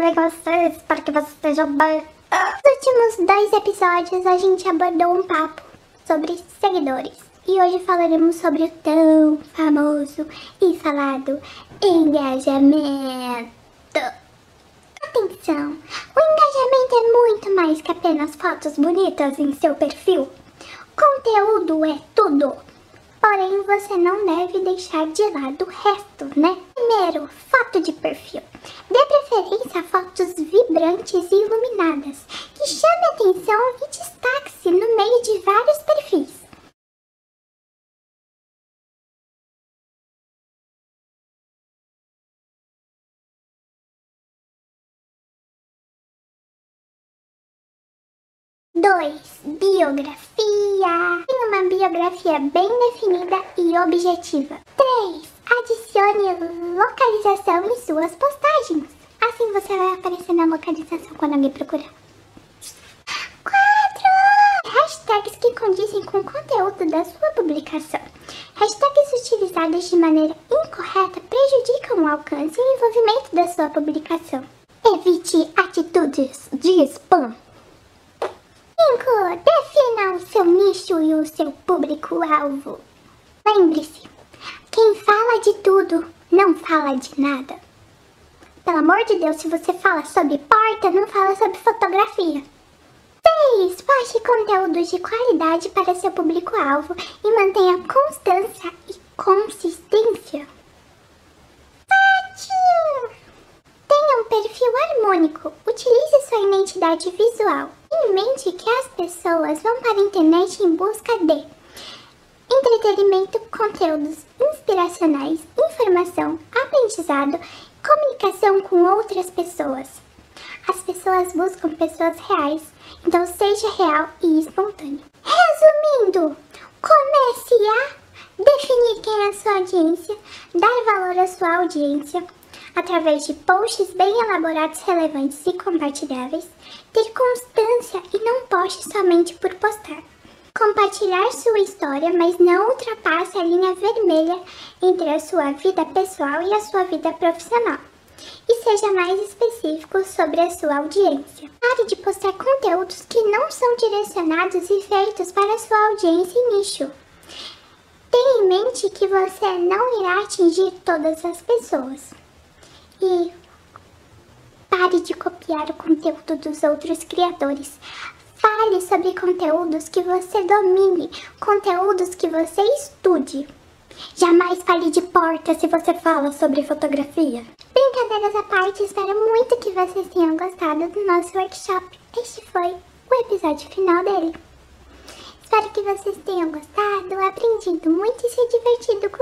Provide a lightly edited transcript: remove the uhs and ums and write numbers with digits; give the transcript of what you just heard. tudo bem com vocês? Espero que vocês estejam bem. Nos últimos 2 episódios a gente abordou um papo sobre seguidores. E hoje falaremos sobre o tão famoso e falado engajamento. Atenção! O engajamento é muito mais que apenas fotos bonitas em seu perfil. Conteúdo é tudo. Porém, você não deve deixar de lado o resto, né? Primeiro, foto de perfil. Dê preferência a fotos vibrantes e iluminadas, que chame atenção e destaque-se no meio de vários perfis. Dois, biografia. Tenha uma biografia bem definida e objetiva. 3. Adicione localização em suas postagens. Assim você vai aparecer na localização quando alguém procurar. 4. Hashtags que condizem com o conteúdo da sua publicação. Hashtags utilizadas de maneira incorreta prejudicam o alcance e o envolvimento da sua publicação. Evite atitudes de spam. 5. Defina o seu nicho e o seu público-alvo. Lembre-se, quem fala de tudo, não fala de nada. Pelo amor de Deus, se você fala sobre porta, não fala sobre fotografia. 6. Poste conteúdo de qualidade para seu público-alvo e mantenha constância e consistência. 7. Tenha um perfil harmônico. Utilize sua identidade visual. Tenha em mente que as pessoas vão para a internet em busca de entretenimento, conteúdos inspiracionais, informação, aprendizado, comunicação com outras pessoas. As pessoas buscam pessoas reais, então seja real e espontâneo. Resumindo, comece a definir quem é a sua audiência, dar valor à sua audiência, através de posts bem elaborados, relevantes e compartilháveis, ter constância e não poste somente por postar. Compartilhar sua história, mas não ultrapasse a linha vermelha entre a sua vida pessoal e a sua vida profissional. E seja mais específico sobre a sua audiência. Pare de postar conteúdos que não são direcionados e feitos para a sua audiência e nicho. Tenha em mente que você não irá atingir todas as pessoas. E pare de copiar o conteúdo dos outros criadores. Fale sobre conteúdos que você domine, conteúdos que você estude. Jamais fale de porta se você fala sobre fotografia. Brincadeiras à parte, espero muito que vocês tenham gostado do nosso workshop. Este foi o episódio final dele. Espero que vocês tenham gostado, aprendido muito e se divertido com